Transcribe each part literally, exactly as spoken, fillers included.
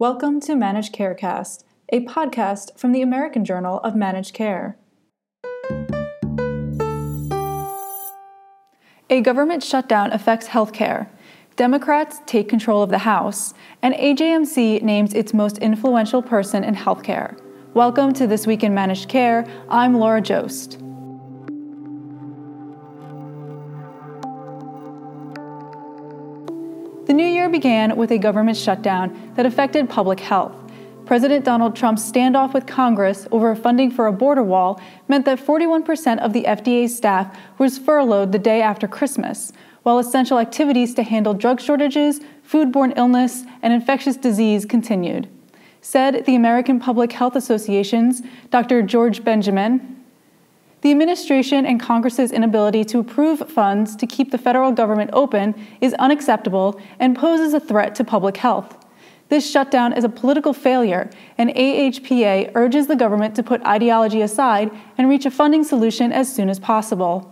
Welcome to Managed Carecast, a podcast from the American Journal of Managed Care. A government shutdown affects healthcare. Democrats take control of the House, and A J M C names its most influential person in healthcare. Welcome to This Week in Managed Care. I'm Laura Jost. The new year began with a government shutdown that affected public health. President Donald Trump's standoff with Congress over funding for a border wall meant that forty-one percent of the F D A's staff was furloughed the day after Christmas, while essential activities to handle drug shortages, foodborne illness, and infectious disease continued. Said the American Public Health Association's Doctor George Benjamin, "The administration and Congress's inability to approve funds to keep the federal government open is unacceptable and poses a threat to public health. This shutdown is a political failure, and A H P A urges the government to put ideology aside and reach a funding solution as soon as possible."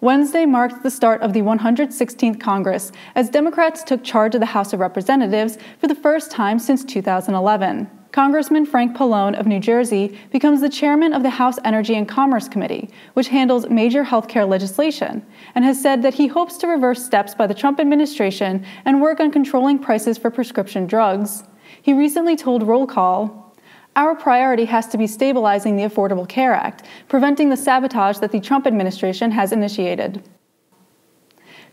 Wednesday marked the start of the one hundred sixteenth Congress as Democrats took charge of the House of Representatives for the first time since two thousand eleven. Congressman Frank Pallone of New Jersey becomes the chairman of the House Energy and Commerce Committee, which handles major healthcare legislation, and has said that he hopes to reverse steps by the Trump administration and work on controlling prices for prescription drugs. He recently told Roll Call, "Our priority has to be stabilizing the Affordable Care Act, preventing the sabotage that the Trump administration has initiated."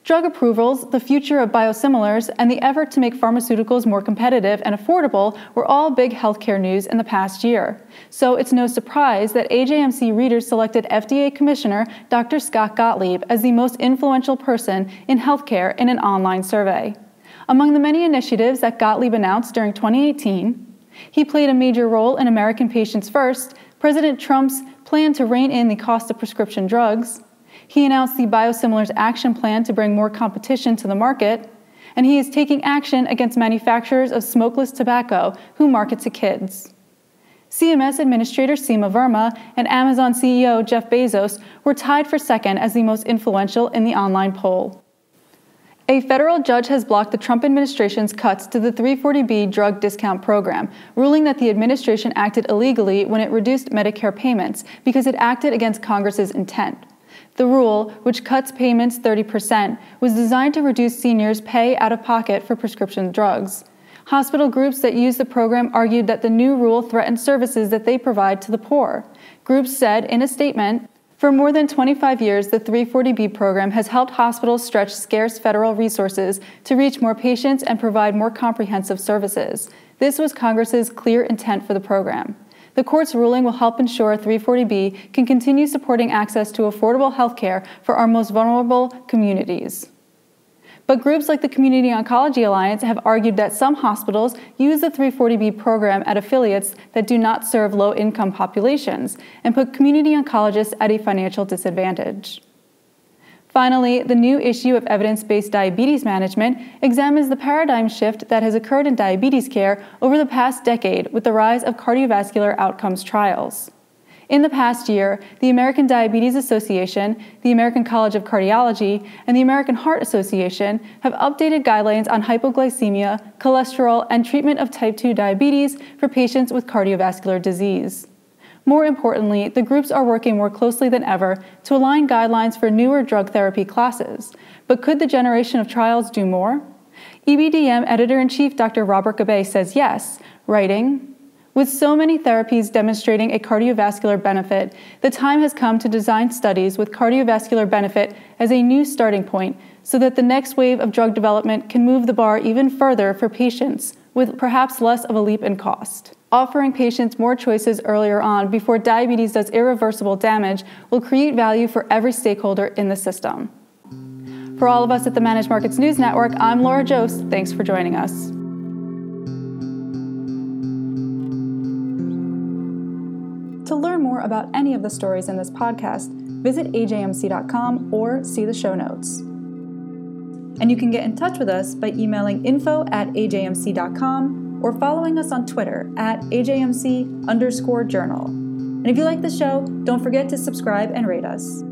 Drug approvals, the future of biosimilars, and the effort to make pharmaceuticals more competitive and affordable were all big healthcare news in the past year. So it's no surprise that A J M C readers selected F D A Commissioner Doctor Scott Gottlieb as the most influential person in healthcare in an online survey. Among the many initiatives that Gottlieb announced during twenty eighteen, he played a major role in American Patients First, President Trump's plan to rein in the cost of prescription drugs. He announced the Biosimilars Action Plan to bring more competition to the market, and he is taking action against manufacturers of smokeless tobacco who market to kids. C M S Administrator Seema Verma and Amazon C E O Jeff Bezos were tied for second as the most influential in the online poll. A federal judge has blocked the Trump administration's cuts to the three forty B drug discount program, ruling that the administration acted illegally when it reduced Medicare payments because it acted against Congress's intent. The rule, which cuts payments thirty percent, was designed to reduce seniors' pay out of pocket for prescription drugs. Hospital groups that used the program argued that the new rule threatened services that they provide to the poor. Groups said in a statement, "For more than twenty-five years, the three forty B program has helped hospitals stretch scarce federal resources to reach more patients and provide more comprehensive services. This was Congress's clear intent for the program. The court's ruling will help ensure three forty B can continue supporting access to affordable health care for our most vulnerable communities." But groups like the Community Oncology Alliance have argued that some hospitals use the three forty B program at affiliates that do not serve low-income populations and put community oncologists at a financial disadvantage. Finally, the new issue of Evidence-Based Diabetes Management examines the paradigm shift that has occurred in diabetes care over the past decade with the rise of cardiovascular outcomes trials. In the past year, the American Diabetes Association, the American College of Cardiology, and the American Heart Association have updated guidelines on hypoglycemia, cholesterol, and treatment of type two diabetes for patients with cardiovascular disease. More importantly, the groups are working more closely than ever to align guidelines for newer drug therapy classes. But could the generation of trials do more? E B D M Editor-in-Chief Doctor Robert Gabay says yes, writing, "With so many therapies demonstrating a cardiovascular benefit, the time has come to design studies with cardiovascular benefit as a new starting point so that the next wave of drug development can move the bar even further for patients, with perhaps less of a leap in cost. Offering patients more choices earlier on before diabetes does irreversible damage will create value for every stakeholder in the system." For all of us at the Managed Markets News Network, I'm Laura Jost. Thanks for joining us. To learn more about any of the stories in this podcast, visit A J M C dot com or see the show notes. And you can get in touch with us by emailing info at A J M C dot com or following us on Twitter at A J M C underscore journal. And if you like the show, don't forget to subscribe and rate us.